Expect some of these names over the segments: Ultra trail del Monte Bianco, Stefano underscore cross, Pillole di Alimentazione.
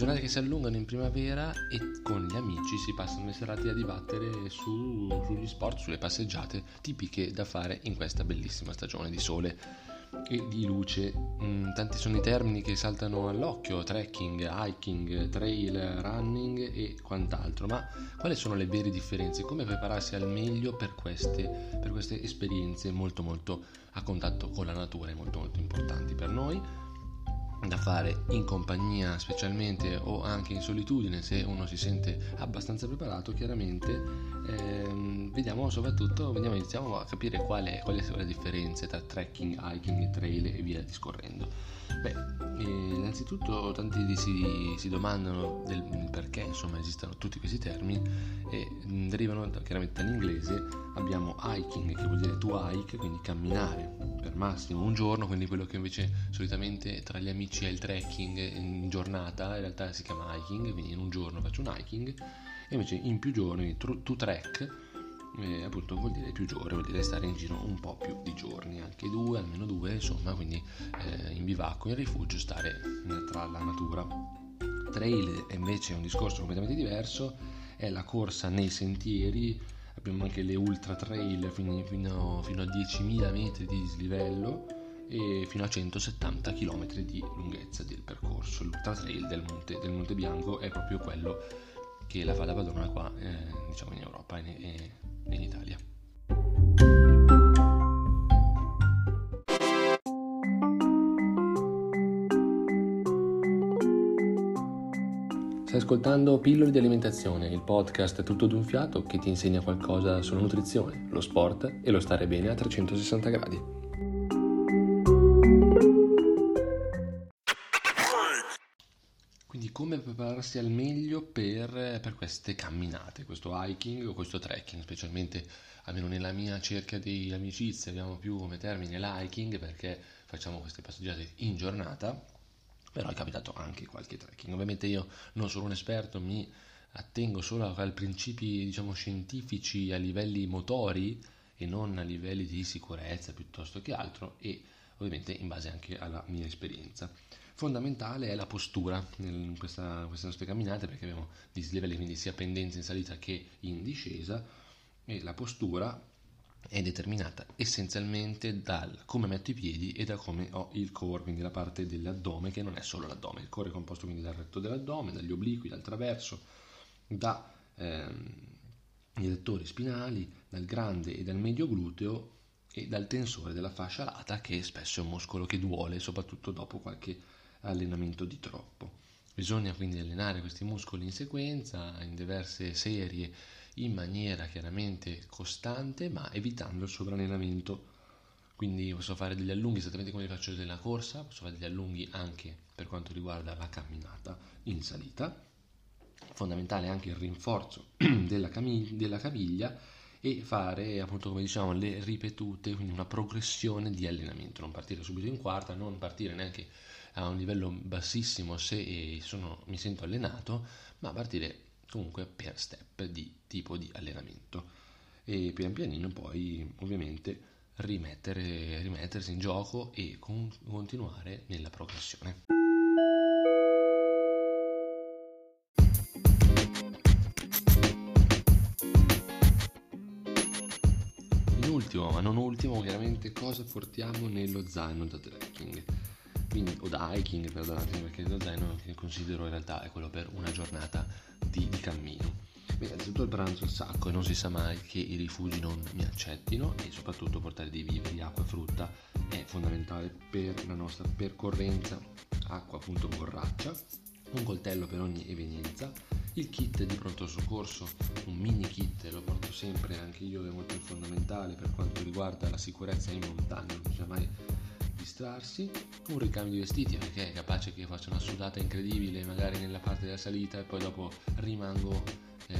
giornate che si allungano in primavera e con gli amici si passano le serate a dibattere sugli sport, sulle passeggiate tipiche da fare in questa bellissima stagione di sole e di luce. Tanti sono i termini che saltano all'occhio: trekking, hiking, trail running e quant'altro. Ma quali sono le vere differenze? Come prepararsi al meglio per queste esperienze molto molto a contatto con la natura e molto molto importanti per noi, da fare in compagnia specialmente o anche in solitudine se uno si sente abbastanza preparato? Chiaramente iniziamo a capire quali sono le differenze tra trekking, hiking e trail e via discorrendo. Innanzitutto tanti si domandano del perché esistano tutti questi termini e derivano chiaramente dall'inglese. Abbiamo hiking, che vuol dire to hike, quindi camminare per massimo un giorno, quindi quello che invece solitamente tra gli amici è il trekking in giornata, in realtà si chiama hiking, quindi in un giorno faccio un hiking, e invece in più giorni to trek appunto vuol dire più giorni, vuol dire stare in giro un po' più di giorni, anche due, almeno due, insomma, quindi in bivacco, in rifugio, stare tra la natura. Trail è invece un discorso completamente diverso, è la corsa nei sentieri. Abbiamo anche le ultra trail fino a 10.000 metri di dislivello e fino a 170 km di lunghezza del percorso. L'ultra trail del Monte Bianco è proprio quello che la fa da padrona qua in Europa e in Italia. Stai ascoltando Pillole di Alimentazione, il podcast tutto d'un fiato che ti insegna qualcosa sulla nutrizione, lo sport e lo stare bene a 360 gradi. Quindi come prepararsi al meglio per queste camminate, questo hiking o questo trekking, specialmente almeno nella mia cerchia di amicizie abbiamo più come termine l'hiking perché facciamo queste passeggiate in giornata, però è capitato anche qualche trekking. Ovviamente io non sono un esperto, mi attengo solo a principi scientifici a livelli motori e non a livelli di sicurezza piuttosto che altro, e ovviamente in base anche alla mia esperienza. Fondamentale è la postura in queste nostre camminate, perché abbiamo dislivelli, quindi sia pendenze in salita che in discesa, e la postura è determinata essenzialmente dal come metto i piedi e da come ho il core, quindi la parte dell'addome, che non è solo l'addome. Il core è composto quindi dal retto dell'addome, dagli obliqui, dal traverso, dai rettori spinali, dal grande e dal medio gluteo e dal tensore della fascia lata, che spesso è un muscolo che duole soprattutto dopo qualche allenamento di troppo. Bisogna quindi allenare questi muscoli in sequenza, in diverse serie, in maniera chiaramente costante, ma evitando il sovralenamento. Quindi posso fare degli allunghi esattamente come li faccio nella corsa, posso fare degli allunghi anche per quanto riguarda la camminata in salita. Fondamentale anche il rinforzo della caviglia e fare, appunto, come diciamo, le ripetute, quindi una progressione di allenamento, non partire subito in quarta, non partire neanche a un livello bassissimo se mi sento allenato, ma partire comunque per step di tipo di allenamento e pian pianino poi ovviamente rimettersi in gioco e continuare nella progressione. In ultimo, ma non ultimo, chiaramente cosa portiamo nello zaino da trekking? Quindi, o da hiking, perdonatemi, perché lo zaino che considero in realtà è quello per una giornata di cammino. Innanzitutto il pranzo al sacco, e non si sa mai che i rifugi non mi accettino, e soprattutto portare dei viveri, acqua e frutta è fondamentale per la nostra percorrenza, acqua appunto borraccia, un coltello per ogni evenienza, il kit di pronto soccorso, un mini kit, lo porto sempre anche io, è molto fondamentale per quanto riguarda la sicurezza in montagna, non bisogna mai distrarsi, un ricambio di vestiti, perché è capace che faccia una sudata incredibile magari nella parte della salita e poi dopo rimango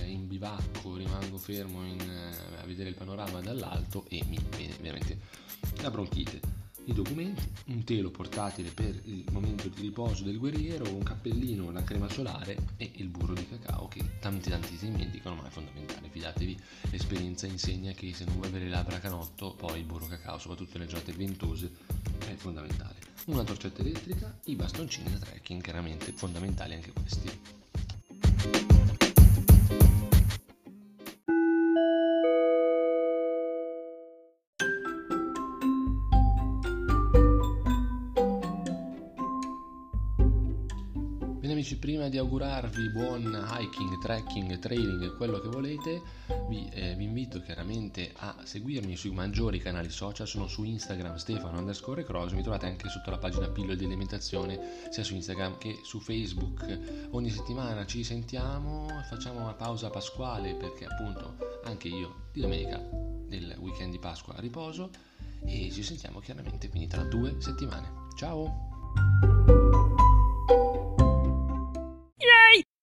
in bivacco, rimango fermo a vedere il panorama dall'alto e mi viene veramente la bronchite. i documenti, un telo portatile per il momento di riposo del guerriero, un cappellino, la crema solare e il burro di cacao che tantissimi dicono ma è fondamentale, fidatevi, l'esperienza insegna che se non vuoi avere le labbra canotto poi il burro cacao, soprattutto nelle giornate ventose, è fondamentale. Una torcetta elettrica, i bastoncini da trekking, chiaramente fondamentali anche questi. Prima di augurarvi buon hiking, trekking, trailing, quello che volete, vi invito chiaramente a seguirmi sui maggiori canali social. Sono su Instagram Stefano underscore cross, mi trovate anche sotto la pagina Pillole di Alimentazione sia su Instagram che su Facebook. Ogni settimana ci sentiamo, facciamo una pausa pasquale perché appunto anche io di domenica del weekend di Pasqua riposo, e ci sentiamo chiaramente quindi tra 2 settimane. Ciao!